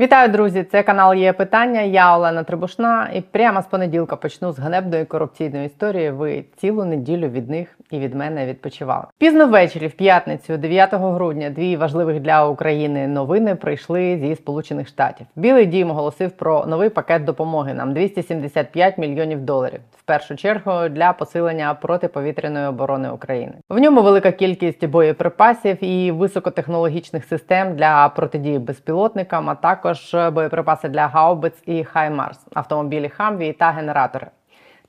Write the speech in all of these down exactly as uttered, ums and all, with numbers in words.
Вітаю, друзі! Це канал «Є питання», я Олена Трибушна, і прямо з понеділка почну з ганебної корупційної історії. Ви цілу неділю від них і від мене відпочивали. Пізно ввечері, в п'ятницю, дев'ятого грудня, дві важливих для України новини прийшли зі Сполучених Штатів. Білий дім оголосив про новий пакет допомоги нам – двісті сімдесят п'ять мільйонів доларів, в першу чергу для посилення протиповітряної оборони України. В ньому велика кількість боєприпасів і високотехнологічних систем для протидії безпілотникам, а також також боєприпаси для гаубиць і «Хаймарс», автомобілі «Хамві» та генератори.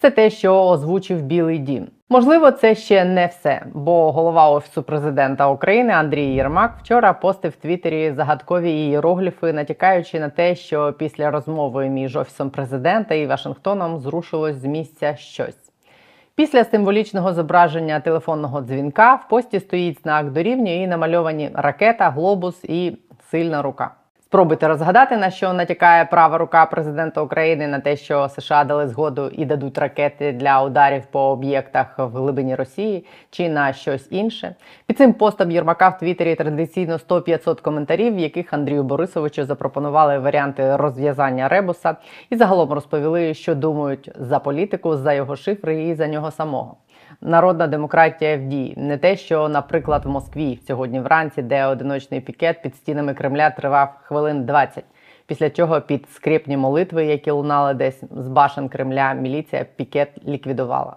Це те, що озвучив Білий дім. Можливо, це ще не все, бо голова Офісу президента України Андрій Єрмак вчора постив в Твіттері загадкові ієрогліфи, натякаючи на те, що після розмови між Офісом президента і Вашингтоном зрушилось з місця щось. Після символічного зображення телефонного дзвінка в пості стоїть знак дорівнює і намальовані ракета, глобус і сильна рука. Спробуйте розгадати, на що натякає права рука президента України, на те, що США дали згоду і дадуть ракети для ударів по об'єктах в глибині Росії, чи на щось інше. Під цим постом Єрмака в Твіттері традиційно сто-п'ятсот коментарів, в яких Андрію Борисовичу запропонували варіанти розв'язання ребуса і загалом розповіли, що думають за політику, за його шифри і за нього самого. Народна демократія в дії. Не те, що, наприклад, в Москві сьогодні вранці, де одиночний пікет під стінами Кремля тривав хвилин двадцять, після чого під скрипні молитви, які лунали десь з башен Кремля, міліція пікет ліквідувала.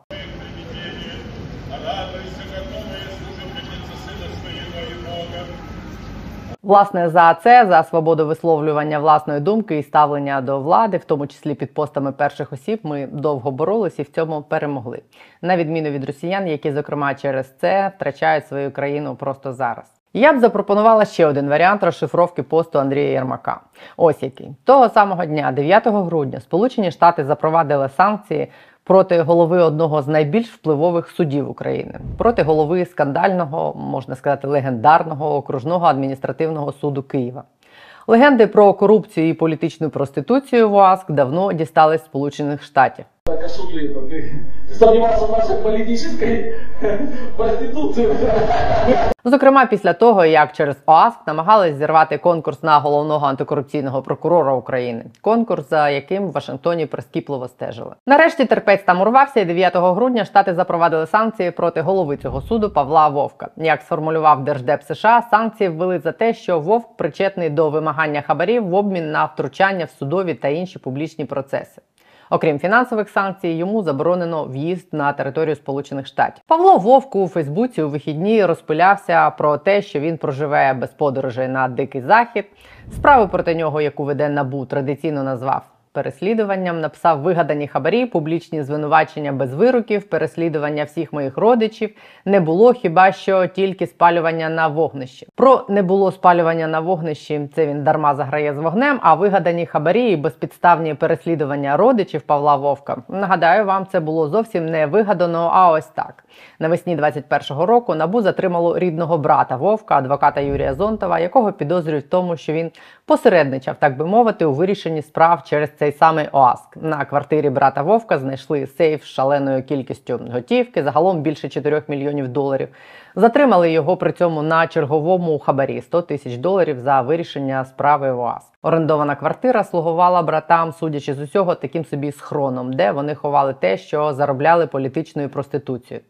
Власне, за це, за свободу висловлювання власної думки і ставлення до влади, в тому числі під постами перших осіб, ми довго боролись і в цьому перемогли. На відміну від росіян, які, зокрема, через це втрачають свою країну просто зараз. Я б запропонувала ще один варіант розшифровки посту Андрія Єрмака. Ось який. Того самого дня, дев'ятого грудня, Сполучені Штати запровадили санкції проти голови одного з найбільш впливових судів України, проти голови скандального, можна сказати, легендарного Окружного адміністративного суду Києва. Легенди про корупцію і політичну проституцію в ОАСК давно дістались Сполучених Штатів. Зокрема, після того, як через ОАСК намагались зірвати конкурс на головного антикорупційного прокурора України. Конкурс, за яким в Вашингтоні прискіпливо стежили. Нарешті терпець там урвався, і дев'ятого грудня Штати запровадили санкції проти голови цього суду Павла Вовка. Як сформулював Держдеп США, санкції ввели за те, що Вовк причетний до вимагання хабарів в обмін на втручання в судові та інші публічні процеси. Окрім фінансових санкцій, йому заборонено в'їзд на територію Сполучених Штатів. Павло Вовк у Фейсбуці у вихідні розпилявся про те, що він проживає без подорожей на Дикий Захід. Справу проти нього, яку веде НАБУ, традиційно назвав переслідуванням, написав вигадані хабарі, публічні звинувачення без вироків, переслідування всіх моїх родичів, не було хіба що тільки спалювання на вогнищі. Про не було спалювання на вогнищі, це він дарма заграє з вогнем, а вигадані хабарі і безпідставні переслідування родичів Павла Вовка, нагадаю вам, це було зовсім не вигадано, а ось так. Навесні двадцять першого року НАБУ затримало рідного брата Вовка, адвоката Юрія Зонтова, якого підозрюють в тому, що він посередничав, так би мовити, у вирішенні справ через цей самий ОАСК. На квартирі брата Вовка знайшли сейф з шаленою кількістю готівки, загалом більше чотирьох мільйонів доларів. Затримали його при цьому на черговому хабарі – сто тисяч доларів за вирішення справи в ОАСК. Орендована квартира слугувала братам, судячи з усього, таким собі схроном, де вони ховали те, що заробляли політичною проституцією.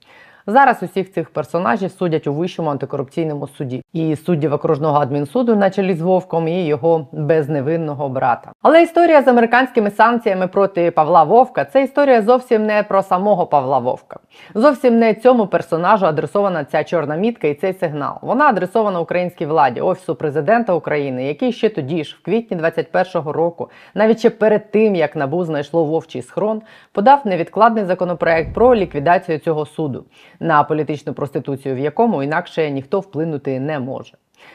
Зараз усіх цих персонажів судять у Вищому антикорупційному суді. І суддів Окружного адмінсуду на чолі з Вовком і його безневинного брата. Але історія з американськими санкціями проти Павла Вовка – це історія зовсім не про самого Павла Вовка. Зовсім не цьому персонажу адресована ця чорна мітка і цей сигнал. Вона адресована українській владі, Офісу президента України, який ще тоді ж, в квітні двадцять першого року, навіть ще перед тим, як НАБУ знайшло вовчий схрон, подав невідкладний законопроект про ліквідацію цього суду, на політичну проституцію в якому інакше ніхто вплинути не може.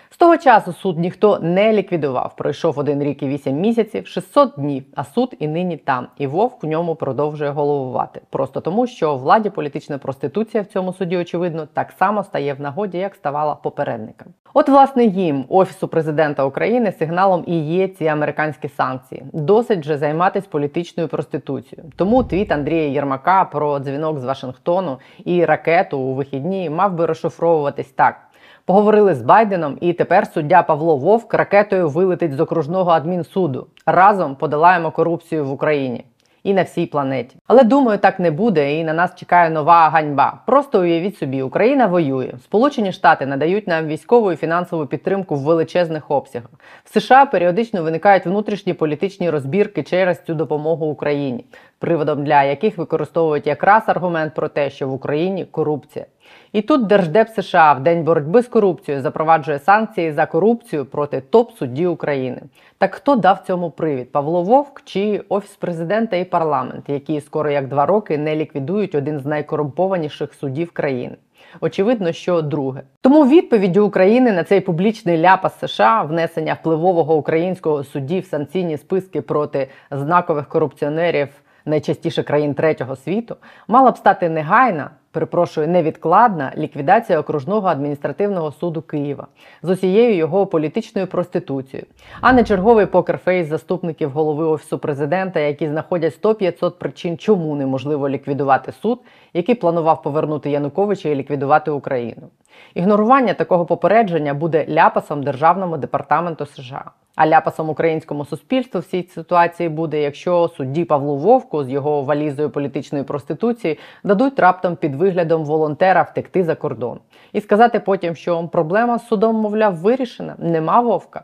З того часу суд ніхто не ліквідував. Пройшов один рік і вісім місяців, шістсот днів, а суд і нині там. І Вовк в ньому продовжує головувати. Просто тому, що владі політична проституція в цьому суді, очевидно, так само стає в нагоді, як ставала попередникам. От, власне, їм, Офісу президента України, сигналом і є ці американські санкції. Досить вже займатися політичною проституцією. Тому твіт Андрія Єрмака про дзвінок з Вашингтону і ракету у вихідні мав би розшифровуватись так. поговорили з Байденом, і тепер суддя Павло Вовк ракетою вилетить з окружного адмінсуду. Разом подолаємо корупцію в Україні. І на всій планеті. Але, думаю, так не буде і на нас чекає нова ганьба. Просто уявіть собі, Україна воює. Сполучені Штати надають нам військову і фінансову підтримку в величезних обсягах. В США періодично виникають внутрішні політичні розбірки через цю допомогу Україні, приводом для яких використовують якраз аргумент про те, що в Україні корупція. І тут Держдеп США в день боротьби з корупцією запроваджує санкції за корупцію проти топ-судді України. Так хто дав цьому привід? Павло Вовк чи Офіс президента і парламент, які скоро як два роки не ліквідують один з найкорумпованіших суддів країни? Очевидно, що друге. Тому відповіддю України на цей публічний ляпас США, внесення впливового українського судді в санкційні списки проти знакових корупціонерів найчастіше країн третього світу, мала б стати негайна, перепрошую, невідкладна ліквідація Окружного адміністративного суду Києва з усією його політичною проституцією, а не черговий покерфейс заступників голови Офісу президента, які знаходять сто п'ятсот причин, чому неможливо ліквідувати суд, який планував повернути Януковича і ліквідувати Україну. Ігнорування такого попередження буде ляпасом Державному департаменту США. А ляпасом українському суспільству в цій ситуації буде, якщо судді Павлу Вовку з його валізою політичної проституції дадуть раптом під виглядом волонтера втекти за кордон. І сказати потім, що проблема з судом, мовляв, вирішена, нема Вовка.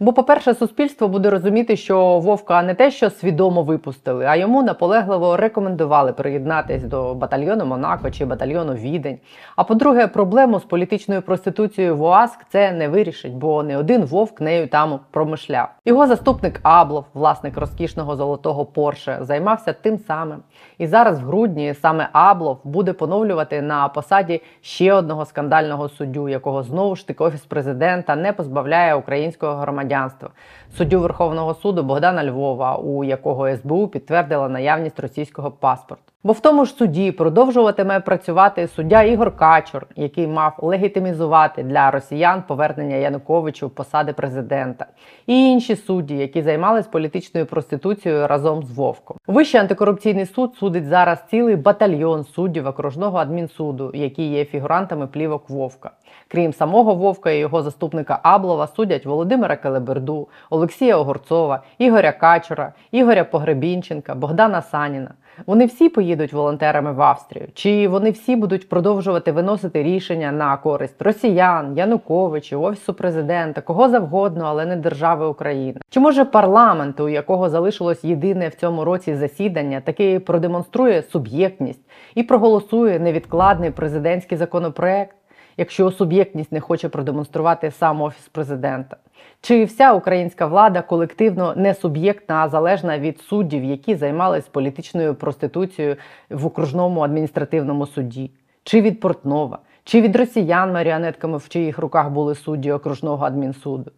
Бо, по-перше, суспільство буде розуміти, що Вовка не те, що свідомо випустили, а йому наполегливо рекомендували приєднатись до батальйону Монако чи батальйону Відень. А по-друге, проблему з політичною проституцією в ОАСК це не вирішить, бо не один Вовк нею там промишляв. Його заступник Аблов, власник розкішного золотого Порше, займався тим самим. І зараз в грудні саме Аблов буде поновлювати на посаді ще одного скандального суддю, якого знову ж таки Офіс президента не позбавляє українського громадянства, суддю Верховного суду Богдана Львова, у якого ес бе у підтвердила наявність російського паспорту. Бо в тому ж суді продовжуватиме працювати суддя Ігор Качур, який мав легітимізувати для росіян повернення Януковичу посади президента. І інші судді, які займались політичною проституцією разом з Вовком. Вищий антикорупційний суд судить зараз цілий батальйон суддів окружного адмінсуду, які є фігурантами плівок Вовка. Крім самого Вовка і його заступника Аблова, судять Володимира Келеберду, Олексія Огорцова, Ігоря Качура, Ігоря Погребінченка, Богдана Саніна. Вони всі поїдуть волонтерами в Австрію? Чи вони всі будуть продовжувати виносити рішення на користь росіян, Януковича, Офісу президента, кого завгодно, але не держави Україна? Чи може парламент, у якого залишилось єдине в цьому році засідання, таки продемонструє суб'єктність і проголосує невідкладний президентський законопроект, якщо суб'єктність не хоче продемонструвати сам Офіс президента? Чи вся українська влада колективно не суб'єктна, а залежна від суддів, які займались політичною проституцією в окружному адміністративному суді? Чи від Портнова? Чи від росіян, маріонетками в чиїх руках були судді окружного адмінсуду?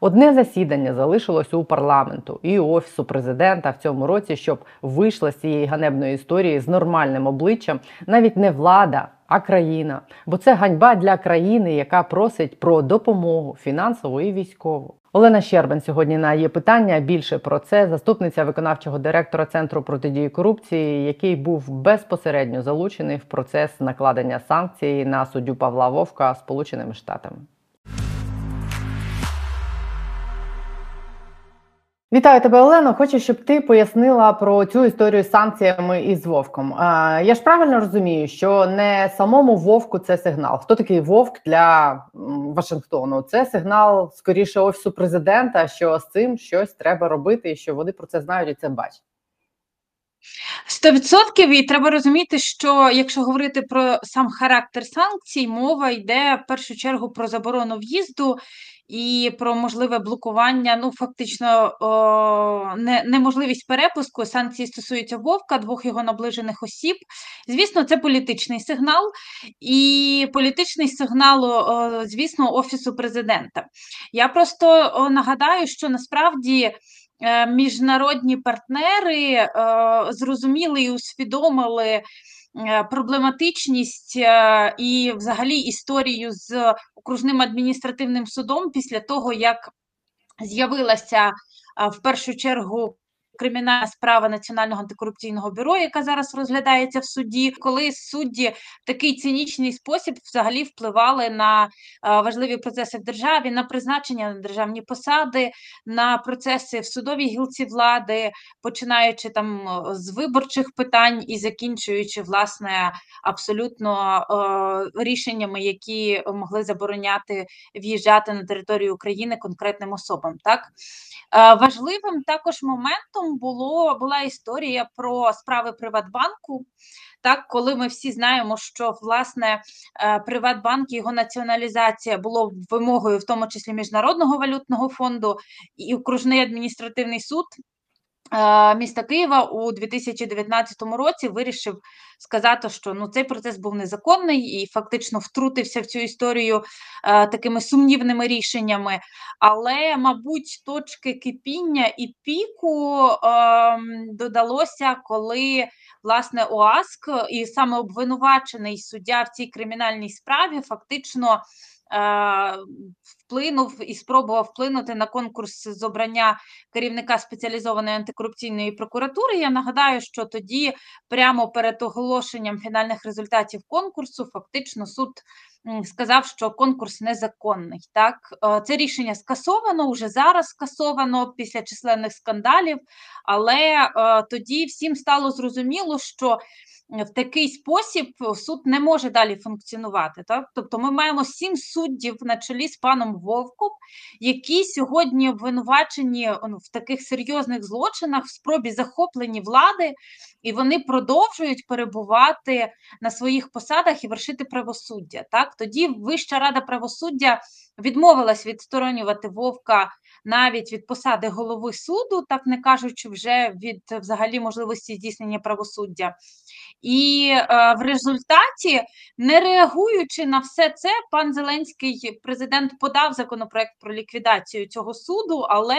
Одне засідання залишилось у парламенту і Офісу президента в цьому році, щоб вийшла з цієї ганебної історії з нормальним обличчям навіть не влада, а країна. Бо це ганьба для країни, яка просить про допомогу фінансову і військову. Олена Щербан сьогодні на «Є питання». Більше про це заступниця виконавчого директора Центру протидії корупції, який був безпосередньо залучений в процес накладення санкцій на суддю Павла Вовка Сполученими Штатами. Вітаю тебе, Олено. Хочу, щоб ти пояснила про цю історію з санкціями із Вовком. А, я ж правильно розумію, що не самому Вовку це сигнал. Хто такий Вовк для Вашингтону? Це сигнал, скоріше, Офісу президента, що з цим щось треба робити, і що вони про це знають і це бачать. Сто відсотків, і треба розуміти, що якщо говорити про сам характер санкцій, мова йде в першу чергу про заборону в'їзду і про можливе блокування, ну фактично о, не, неможливість перепуску. Санкції стосуються Вовка, двох його наближених осіб. Звісно, це політичний сигнал, і політичний сигнал, о, звісно, Офісу президента. Я просто о, нагадаю, що насправді міжнародні партнери е, зрозуміли і усвідомили е, проблематичність е, і взагалі історію з Окружним адміністративним судом після того, як з'явилася е, в першу чергу кримінальна справа Національного антикорупційного бюро, яка зараз розглядається в суді, коли судді в такий цинічний спосіб взагалі впливали на важливі процеси в державі, на призначення на державні посади, на процеси в судовій гілці влади, починаючи там з виборчих питань і закінчуючи, власне, абсолютно е, рішеннями, які могли забороняти в'їжджати на територію України конкретним особам. Так? Е, важливим також моментом було, була історія про справи Приватбанку. Так, коли ми всі знаємо, що, власне, Приватбанк і його націоналізація було вимогою, в тому числі Міжнародного валютного фонду, і Окружний адміністративний суд міста Києва у дві тисячі дев'ятнадцятому році вирішив сказати, що ну, цей процес був незаконний і фактично втрутився в цю історію е, такими сумнівними рішеннями. Але, мабуть, точки кипіння і піку е, додалося, коли, власне, ОАСК і саме обвинувачений суддя в цій кримінальній справі фактично вплинув і спробував вплинути на конкурс з обрання керівника спеціалізованої антикорупційної прокуратури. Я нагадаю, що тоді прямо перед оголошенням фінальних результатів конкурсу фактично суд сказав, що конкурс незаконний. Так, це рішення скасовано, уже зараз скасовано після численних скандалів, але тоді всім стало зрозуміло, що в такий спосіб суд не може далі функціонувати. Так? Тобто ми маємо сім суддів на чолі з паном Вовком, які сьогодні обвинувачені в таких серйозних злочинах, в спробі захоплення влади, і вони продовжують перебувати на своїх посадах і вершити правосуддя. Так? Тоді Вища Рада правосуддя відмовилась відсторонювати Вовка навіть від посади голови суду, так не кажучи вже від взагалі можливості здійснення правосуддя. І е, в результаті, не реагуючи на все це, пан Зеленський, президент, подав законопроект про ліквідацію цього суду, але,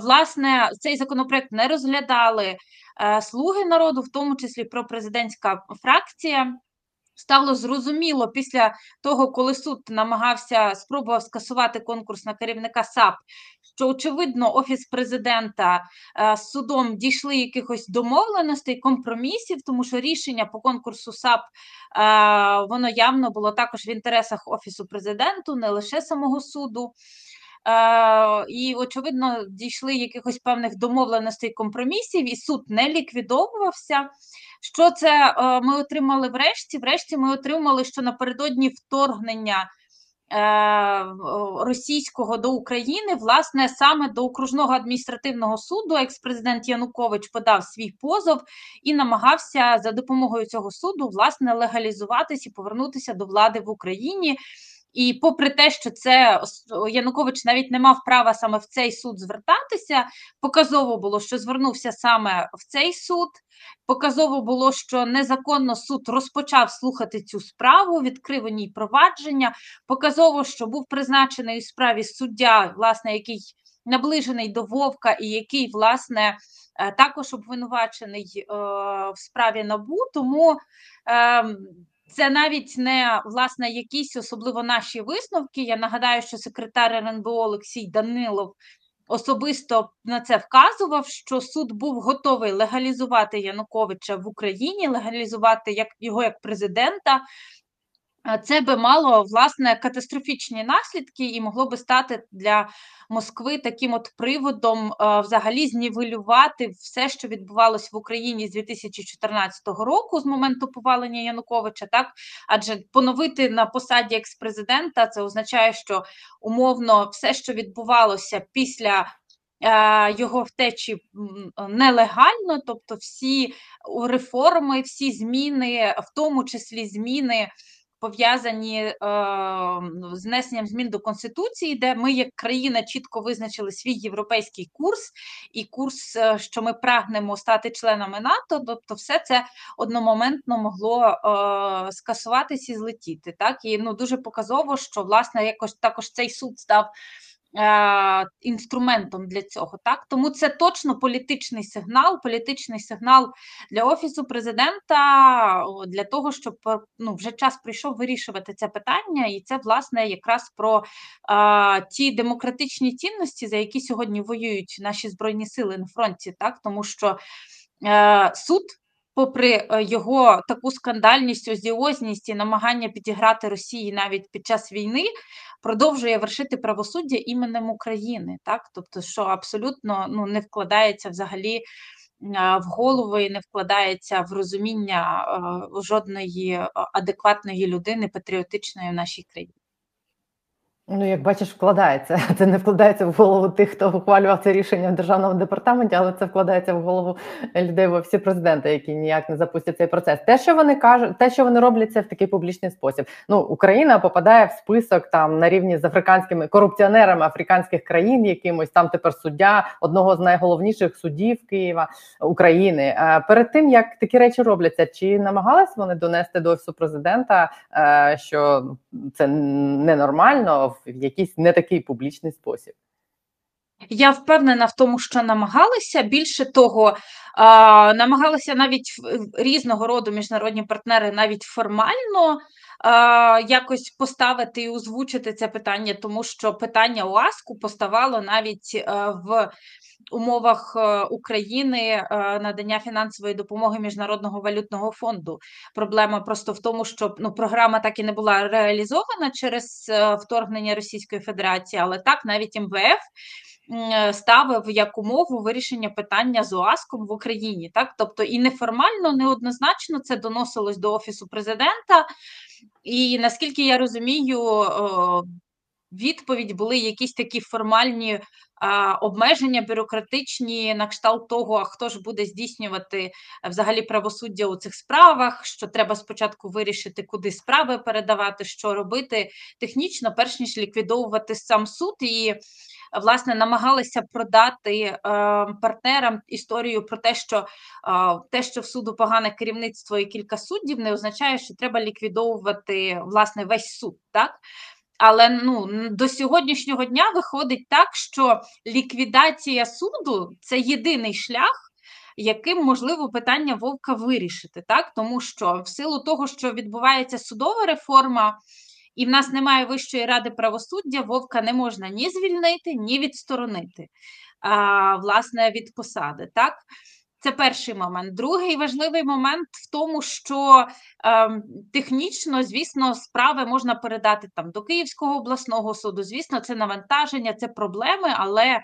власне, цей законопроект не розглядали е, «Слуги народу», в тому числі пропрезидентська фракція. Стало зрозуміло після того, коли суд намагався, спробував скасувати конкурс на керівника САП, що, очевидно, Офіс президента з судом дійшли якихось домовленостей, компромісів, тому що рішення по конкурсу САП, воно явно було також в інтересах Офісу президенту, не лише самого суду. І, очевидно, дійшли якихось певних домовленостей, компромісів, і суд не ліквідовувався. Що це ми отримали врешті? Врешті ми отримали, що напередодні вторгнення російського до України, власне, саме до Окружного адміністративного суду екс-президент Янукович подав свій позов і намагався за допомогою цього суду, власне, легалізуватись і повернутися до влади в Україні. І попри те, що це Янукович навіть не мав права саме в цей суд звертатися, показово було, що звернувся саме в цей суд, показово було, що незаконно суд розпочав слухати цю справу, відкрив у ній провадження, показово, що був призначений у справі суддя, власне, який наближений до Вовка і який, власне, також обвинувачений е, в справі НАБУ, тому... Е, Це навіть не, власне, якісь особливо наші висновки. Я нагадаю, що секретар РНБО Олексій Данилов особисто на це вказував, що суд був готовий легалізувати Януковича в Україні, легалізувати як, його як президента. Це би мало, власне, катастрофічні наслідки і могло би стати для Москви таким от приводом е, взагалі знівелювати все, що відбувалося в Україні з дві тисячі чотирнадцятого року, з моменту повалення Януковича, так? Адже поновити на посаді екс-президента, це означає, що умовно все, що відбувалося після його втечі нелегально, тобто всі реформи, всі зміни, в тому числі зміни, пов'язані е, з внесенням змін до Конституції, де ми як країна чітко визначили свій європейський курс і курс, що ми прагнемо стати членами НАТО, тобто все це одномоментно могло е, скасуватись і злетіти. Так? І ну, дуже показово, що власне якось також цей суд став інструментом для цього, так? Тому це точно політичний сигнал, політичний сигнал для Офісу президента, для того, щоб, ну, вже час прийшов вирішувати це питання, і це, власне, якраз про а, ті демократичні цінності, за які сьогодні воюють наші Збройні Сили на фронті, так? Тому що а, суд, попри його таку скандальність, одіозність і намагання підіграти Росії навіть під час війни, продовжує вершити правосуддя іменем України, так? Тобто, що абсолютно, ну, не вкладається взагалі в голову і не вкладається в розуміння жодної адекватної людини, патріотичної в нашій країні. Ну, як бачиш, вкладається. Це не вкладається в голову тих, хто ухвалював це рішення в Державному департаменті, але це вкладається в голову людей в Офісі президента, які ніяк не запустять цей процес. Те, що вони кажуть, те, що вони роблять, це в такий публічний спосіб. Ну, Україна попадає в список там на рівні з африканськими корупціонерами африканських країн, якимось там тепер суддя одного з найголовніших суддів Києва України. Перед тим, як такі речі робляться, чи намагалися вони донести до Офісу президента, що це ненормально? В якийсь не такий публічний спосіб. Я впевнена в тому, що намагалися. Більше того, намагалися навіть різного роду міжнародні партнери навіть формально якось поставити і озвучити це питання, тому що питання ОАСКу поставало навіть в умовах України надання фінансової допомоги Міжнародного валютного фонду. Проблема просто в тому, що, ну, програма так і не була реалізована через вторгнення Російської Федерації, але так навіть МВФ ставив як умову вирішення питання з ОАСКом в Україні. Так? Тобто і неформально, неоднозначно це доносилось до Офісу президента, і, наскільки я розумію, відповідь були якісь такі формальні а, обмеження бюрократичні на кшталт того, а хто ж буде здійснювати взагалі правосуддя у цих справах, що треба спочатку вирішити, куди справи передавати, що робити технічно, перш ніж ліквідовувати сам суд. І, власне, намагалися продати е, партнерам історію про те, що е, те, що в суду погане керівництво і кілька суддів, не означає, що треба ліквідовувати, власне, весь суд, так? Але, ну, до сьогоднішнього дня виходить так, що ліквідація суду – це єдиний шлях, яким можливо питання Вовка вирішити, так? Тому що в силу того, що відбувається судова реформа, і в нас немає Вищої ради правосуддя, Вовка не можна ні звільнити, ні відсторонити, а, власне, від посади, так? Це перший момент. Другий важливий момент в тому, що е, технічно, звісно, справи можна передати там до Київського обласного суду. Звісно, це навантаження, це проблеми, але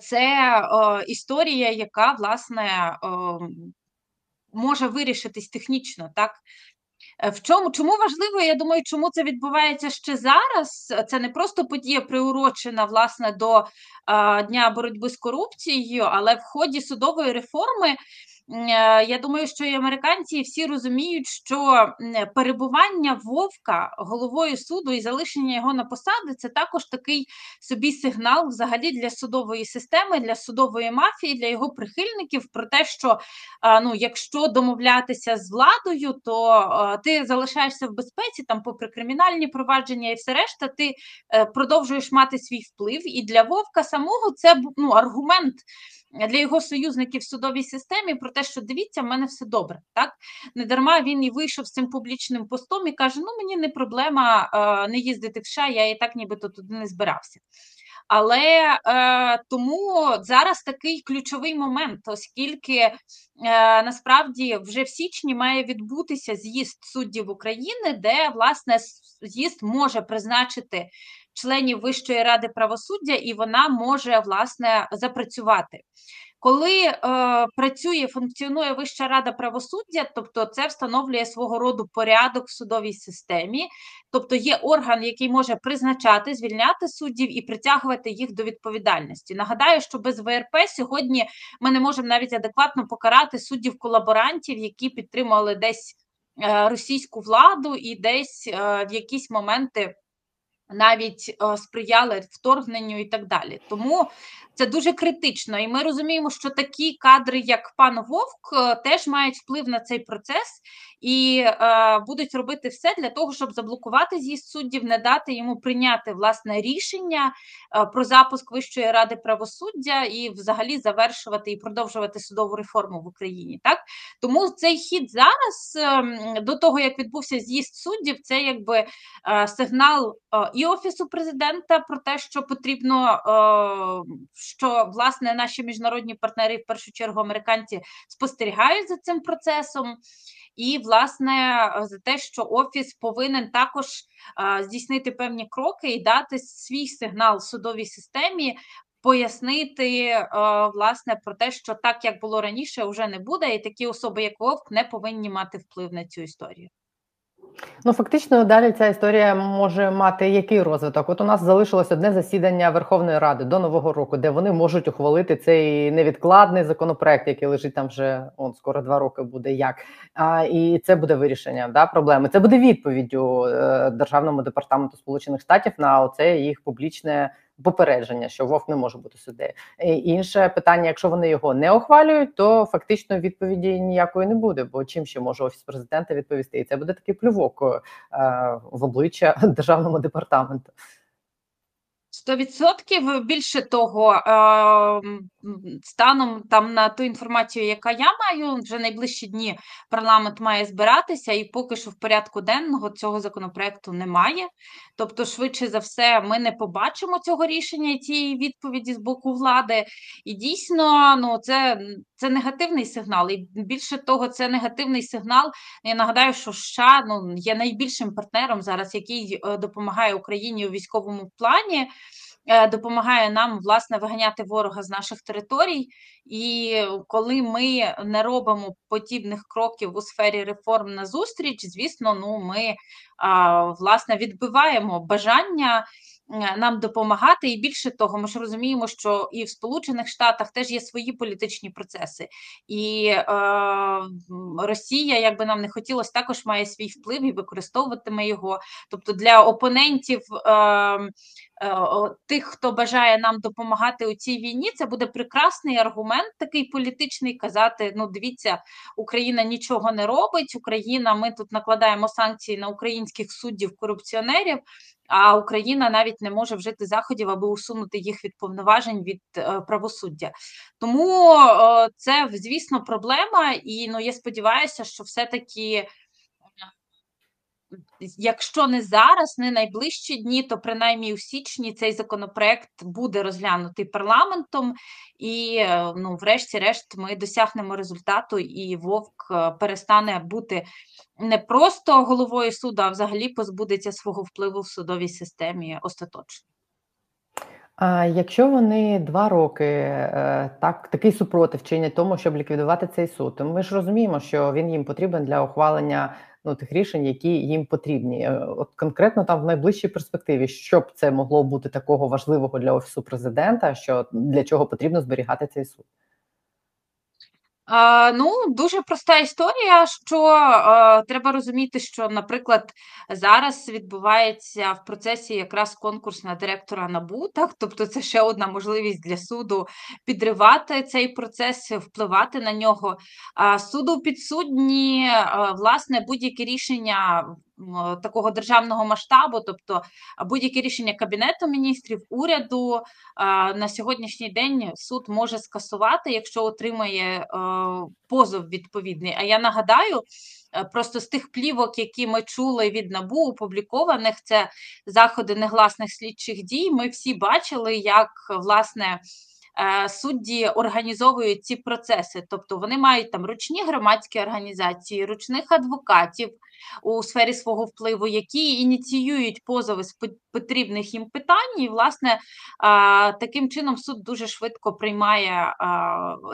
це е, історія, яка, власне, е, може вирішитись технічно, так? В чому, чому важливо, я думаю, чому це відбувається ще зараз? Це не просто подія приурочена, власне, до а, Дня боротьби з корупцією, але в ході судової реформи, а, я думаю, що і американці, і всі розуміють, що перебування Вовка головою суду і залишення його на посаді – це також такий собі сигнал взагалі для судової системи, для судової мафії, для його прихильників про те, що, а, ну, якщо домовлятися з владою, то а, ти залишаєшся в безпеці, там, попри кримінальні провадження і все решта, ти е, продовжуєш мати свій вплив. І для Вовка самого це, ну, аргумент для його союзників в судовій системі про те, що дивіться, в мене все добре. Так? Недарма він і вийшов з цим публічним постом і каже, ну, мені не проблема е, не їздити в США, я і так нібито туди не збирався. Але е, тому зараз такий ключовий момент, оскільки е, насправді вже в січні має відбутися з'їзд суддів України, де, власне, з'їзд може призначити членів Вищої ради правосуддя, і вона може, власне, запрацювати. Коли е, працює, функціонує Вища рада правосуддя, тобто це встановлює свого роду порядок в судовій системі, тобто є орган, який може призначати, звільняти суддів і притягувати їх до відповідальності. Нагадаю, що без ВРП сьогодні ми не можемо навіть адекватно покарати суддів-колаборантів, які підтримували десь е, російську владу і десь е, в якісь моменти навіть сприяли вторгненню і так далі. Тому це дуже критично. І ми розуміємо, що такі кадри, як пан Вовк, теж мають вплив на цей процес і е, будуть робити все для того, щоб заблокувати з'їзд суддів, не дати йому прийняти, власне, рішення е, про запуск Вищої Ради правосуддя і взагалі завершувати і продовжувати судову реформу в Україні. Так? Тому цей хід зараз, е, до того, як відбувся з'їзд суддів, це якби е, сигнал е, і Офісу президента про те, що потрібно, е, що, власне, наші міжнародні партнери, в першу чергу американці, спостерігають за цим процесом. І, власне, за те, що Офіс повинен також а, здійснити певні кроки і дати свій сигнал судовій системі, пояснити, а, власне, про те, що так, як було раніше, вже не буде, і такі особи, як Вовк, не повинні мати вплив на цю історію. Ну, фактично, далі ця історія може мати який розвиток? От у нас залишилось одне засідання Верховної Ради до Нового року, де вони можуть ухвалити цей невідкладний законопроект, який лежить там вже, он, скоро два роки буде, як. А, і це буде вирішення, да, проблеми. Це буде відповіддю е, Державному департаменту Сполучених Штатів на оце їх публічне попередження, що Вовк не може бути суддею. Інше питання, якщо вони його не ухвалюють, то фактично відповіді ніякої не буде, бо чим ще може Офіс президента відповісти? І це буде такий плювок е- в обличчя Державному департаменту. Сто відсотків. Більше того, станом там на ту інформацію, яка я маю, вже найближчі дні парламент має збиратися, і поки що в порядку денного цього законопроекту немає. Тобто, швидше за все, ми не побачимо цього рішення і цієї відповіді з боку влади. І дійсно, ну, це, це негативний сигнал. І більше того, це негативний сигнал. Я нагадаю, що США, ну, є найбільшим партнером зараз, який допомагає Україні у військовому плані, допомагає нам, власне, виганяти ворога з наших територій. І коли ми не робимо подібних кроків у сфері реформ назустріч, звісно, ну, ми, власне, відбиваємо бажання нам допомагати. І більше того, ми ж розуміємо, що і в Сполучених Штатах теж є свої політичні процеси. І е, Росія, як би нам не хотілося, також має свій вплив і використовуватиме його. Тобто для опонентів, е, е, тих, хто бажає нам допомагати у цій війні, це буде прекрасний аргумент такий політичний, казати, ну, дивіться, Україна нічого не робить, Україна, ми тут накладаємо санкції на українських суддів-корупціонерів, а Україна навіть не може вжити заходів, аби усунути їх від повноважень, від е, правосуддя. Тому е, це, звісно, проблема, і, ну, я сподіваюся, що все-таки, якщо не зараз, не найближчі дні, то принаймні у січні цей законопроект буде розглянутий парламентом, і, е, ну, врешті-решт ми досягнемо результату, і Вовк перестане бути не просто головою суду, а взагалі позбудеться свого впливу в судовій системі остаточно. А якщо вони два роки так, такий супротив чинять тому, щоб ліквідувати цей суд, то ми ж розуміємо, що він їм потрібен для ухвалення, ну, тих рішень, які їм потрібні. От конкретно там в найближчій перспективі, що б це могло бути такого важливого для Офісу президента, що для чого потрібно зберігати цей суд? А, ну, дуже проста історія, що а, треба розуміти, що, наприклад, зараз відбувається в процесі якраз конкурс на директора НАБУ, так? Тобто це ще одна можливість для суду підривати цей процес, впливати на нього. А, суду підсудні, а, власне, будь-які рішення такого державного масштабу, тобто будь-які рішення Кабінету міністрів, уряду, на сьогоднішній день суд може скасувати, якщо отримає позов відповідний. А я нагадаю, просто з тих плівок, які ми чули від НАБУ, опублікованих, це заходи негласних слідчих дій, ми всі бачили, як, власне, судді організовують ці процеси, тобто вони мають там ручні громадські організації, ручних адвокатів у сфері свого впливу, які ініціюють позови з потрібних їм питань, і, власне, таким чином суд дуже швидко приймає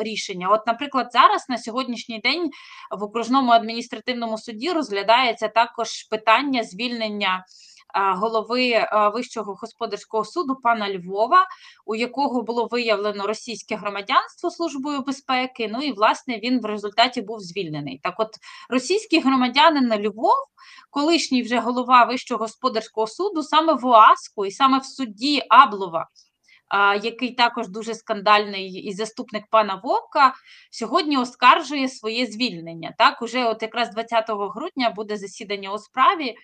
рішення. От, наприклад, зараз на сьогоднішній день в Окружному адміністративному суді розглядається також питання звільнення голови Вищого господарського суду пана Львова, у якого було виявлено російське громадянство Службою безпеки, ну і, власне, він в результаті був звільнений. Так от, російський громадянин Львов, колишній вже голова Вищого господарського суду, саме в ОАСКу і саме в судді Аблова, який також дуже скандальний і заступник пана Вовка, сьогодні оскаржує своє звільнення. Так, уже от якраз двадцятого грудня буде засідання у справі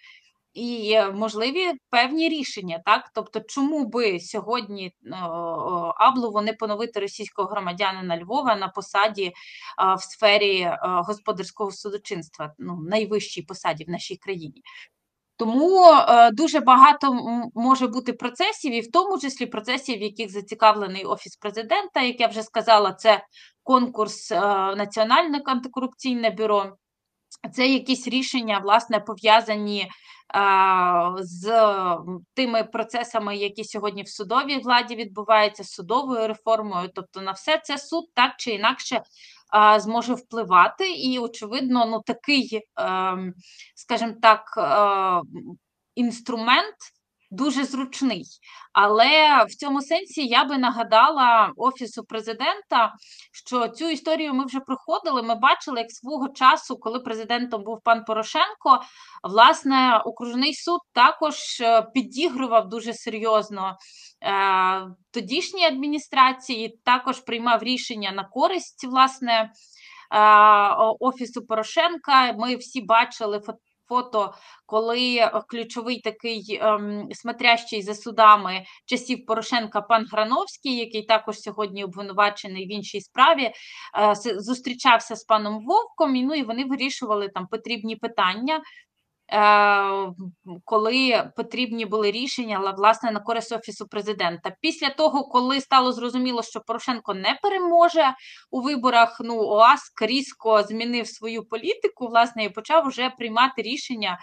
і можливі певні рішення. Так, тобто, чому би сьогодні Аблову не поновити російського громадянина Львова на посаді в сфері господарського судочинства, ну, найвищій посаді в нашій країні? Тому дуже багато може бути процесів, і в тому числі процесів, в яких зацікавлений Офіс президента, як я вже сказала, це конкурс Національне антикорупційне бюро, це якісь рішення, власне, пов'язані з тими процесами, які сьогодні в судовій владі відбуваються, з судовою реформою, тобто на все це суд так чи інакше зможе впливати, і, очевидно, ну, такий, скажімо так, інструмент дуже зручний. Але в цьому сенсі я би нагадала Офісу президента, що цю історію ми вже проходили, ми бачили, як свого часу, коли президентом був пан Порошенко, власне, окружний суд також підігрував дуже серйозно тодішній адміністрації, також приймав рішення на користь, власне, Офісу Порошенка. Ми всі бачили фото, коли ключовий такий ем, смотрящий за судами часів Порошенка пан Грановський, який також сьогодні обвинувачений в іншій справі, е, зустрічався з паном Вовком, і, ну, і вони вирішували там потрібні питання, коли потрібні були рішення, власне, на користь Офісу президента. Після того, коли стало зрозуміло, що Порошенко не переможе у виборах, ну, ОАСК різко змінив свою політику, власне, і почав уже приймати рішення,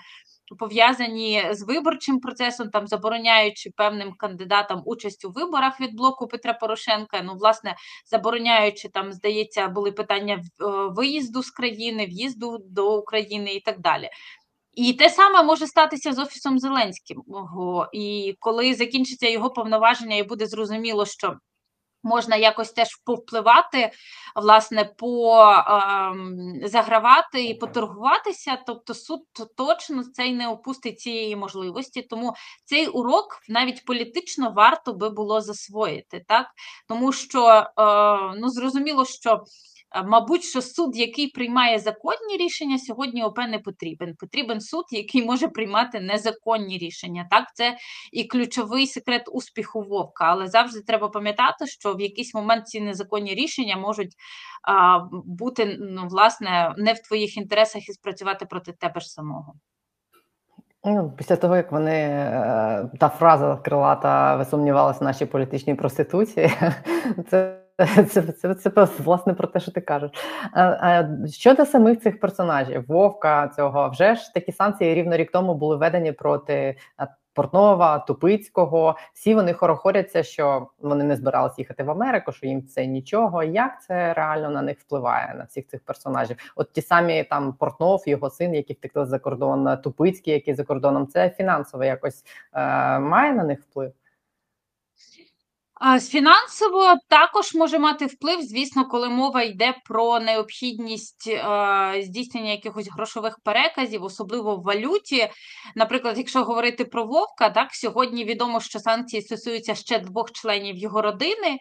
пов'язані з виборчим процесом, там, забороняючи певним кандидатам участь у виборах від блоку Петра Порошенка, ну, власне, забороняючи, там, здається, були питання виїзду з країни, в'їзду до України і так далі. І те саме може статися з Офісом Зеленського. І коли закінчиться його повноваження і буде зрозуміло, що можна якось теж повпливати, власне, позагравати і поторгуватися, тобто суд точно цей не опустить цієї можливості. Тому цей урок навіть політично варто би було засвоїти. Так? Тому що, ну, зрозуміло, що мабуть, що суд, який приймає законні рішення, сьогодні ОП не потрібен. Потрібен суд, який може приймати незаконні рішення. Так, це і ключовий секрет успіху Вовка. Але завжди треба пам'ятати, що в якийсь момент ці незаконні рішення можуть а, бути, ну, власне, не в твоїх інтересах і спрацювати проти тебе ж самого. Після того, як вони, та фраза крилата «ви сумнівалися в нашій політичній проституції», це Це, це, це, це, це, власне, про те, що ти кажеш. А, а, щодо самих цих персонажів, Вовка, цього, вже ж такі санкції рівно рік тому були введені проти Портнова, Тупицького. Всі вони хорохоряться, що вони не збиралися їхати в Америку, що їм це нічого. Як це реально на них впливає, на всіх цих персонажів? От ті самі там Портнов, його син, який втекли за кордон, Тупицький, який за кордоном, це фінансово якось е, має на них вплив? Фінансово також може мати вплив, звісно, коли мова йде про необхідність здійснення якихось грошових переказів, особливо в валюті. Наприклад, якщо говорити про Вовка, так, сьогодні відомо, що санкції стосуються ще двох членів його родини.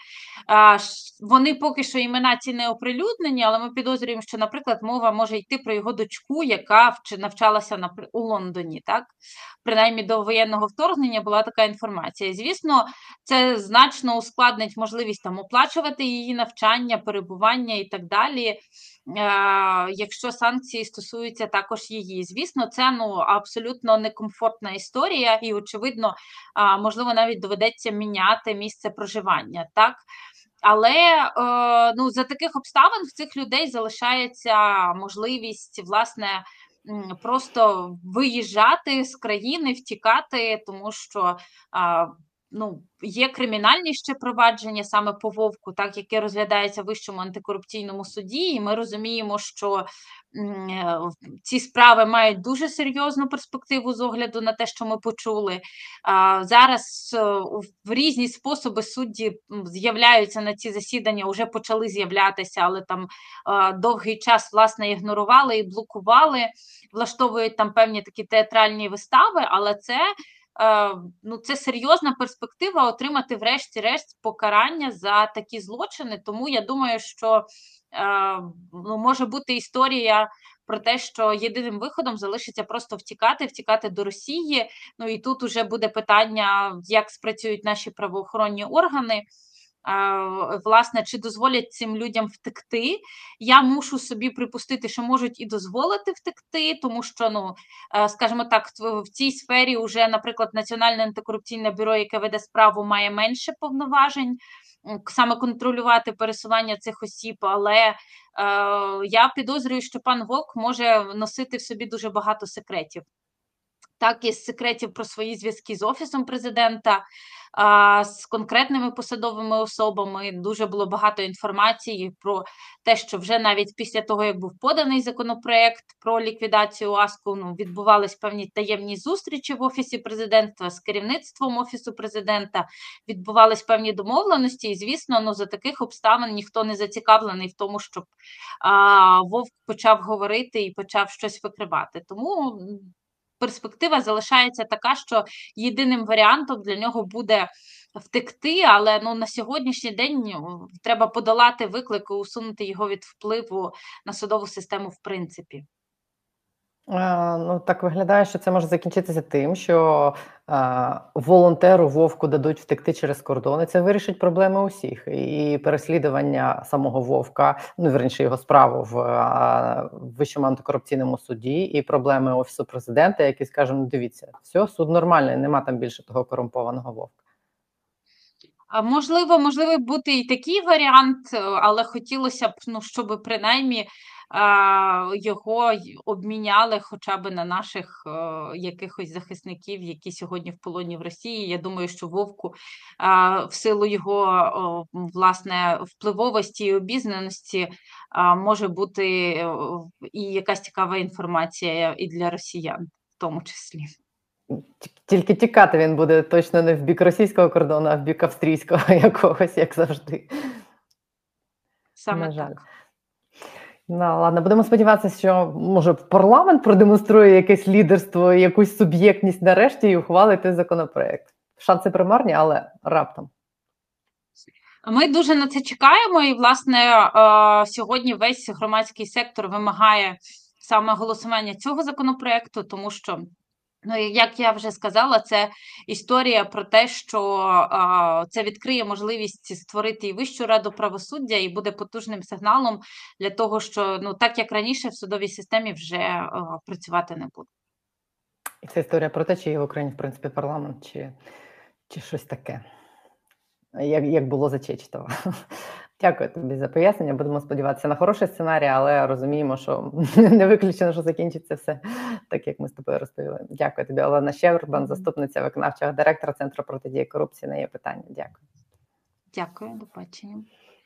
Вони поки що імена ці не оприлюднені, але ми підозрюємо, що, наприклад, мова може йти про його дочку, яка навчалася у Лондоні. Так? Принаймні до воєнного вторгнення була така інформація. Звісно, це значно ускладнить можливість там оплачувати її навчання, перебування і так далі, якщо санкції стосуються також її. Звісно, це, ну, абсолютно некомфортна історія і, очевидно, можливо, навіть доведеться міняти місце проживання, так? Але, ну, за таких обставин в цих людей залишається можливість, власне, просто виїжджати з країни, втікати, тому що ну, є кримінальні ще провадження саме по Вовку, так, яке розглядається в Вищому антикорупційному суді, і ми розуміємо, що ці справи мають дуже серйозну перспективу з огляду на те, що ми почули. Зараз в різні способи судді з'являються на ці засідання, вже почали з'являтися, але там довгий час, власне, ігнорували і блокували, влаштовують там певні такі театральні вистави, але це... Ну, це серйозна перспектива отримати врешті-решт покарання за такі злочини, тому я думаю, що ну, може бути історія про те, що єдиним виходом залишиться просто втікати, втікати до Росії, ну і тут уже буде питання, як спрацюють наші правоохоронні органи, власне, чи дозволять цим людям втекти. Я мушу собі припустити, що можуть і дозволити втекти, тому що, ну, скажімо так, в цій сфері вже, наприклад, Національне антикорупційне бюро, яке веде справу, має менше повноважень саме контролювати пересування цих осіб, але е, я підозрюю, що пан Вовк може носити в собі дуже багато секретів. Так, із секретів про свої зв'язки з Офісом президента, з конкретними посадовими особами. Дуже було багато інформації про те, що вже навіть після того, як був поданий законопроект про ліквідацію АСКу, ну, відбувались певні таємні зустрічі в Офісі президента з керівництвом Офісу президента, відбувались певні домовленості, і, звісно, ну, за таких обставин ніхто не зацікавлений в тому, щоб а, Вовк почав говорити і почав щось викривати. Тому... перспектива залишається така, що єдиним варіантом для нього буде втекти, але ну, на сьогоднішній день треба подолати виклик і усунути його від впливу на судову систему в принципі. А, ну, так виглядає, що це може закінчитися тим, що а, волонтеру Вовку дадуть втекти через кордон, і це вирішить проблеми усіх. І переслідування самого Вовка, ну, вірніше, його справу в, а, в Вищому антикорупційному суді, і проблеми Офісу президента, які, скажемо, дивіться, все, суд нормальний, нема там більше того корумпованого Вовка. Можливо, можливо, бути і такий варіант, але хотілося б, ну, щоб принаймні його обміняли хоча б на наших якихось захисників, які сьогодні в полоні в Росії. Я думаю, що Вовку в силу його, власне, впливовості і обізнаності може бути і якась цікава інформація і для росіян в тому числі. Тільки тікати він буде точно не в бік російського кордону, а в бік австрійського якогось, як завжди. Саме на жаль. Так. Ну, ладно, будемо сподіватися, що, може, парламент продемонструє якесь лідерство, якусь суб'єктність нарешті і ухвалити законопроект. Шанси примарні, але раптом. Ми дуже на це чекаємо, і, власне, сьогодні весь громадський сектор вимагає саме голосування цього законопроекту, тому що, ну, як я вже сказала, це історія про те, що а, це відкриє можливість створити і Вищу Раду правосуддя, і буде потужним сигналом для того, що, ну, так як раніше, в судовій системі вже а, працювати не буде. І це історія про те, чи є в Україні, в принципі, парламент, чи, чи щось таке, як, як було за Чечетова. Дякую тобі за пояснення. Будемо сподіватися на хороший сценарій, але розуміємо, що не виключено, що закінчиться все так, як ми з тобою розповіли. Дякую тобі, Олена Щербан, заступниця виконавчого директора Центру протидії корупції. На її питання. Дякую. Дякую, до побачення.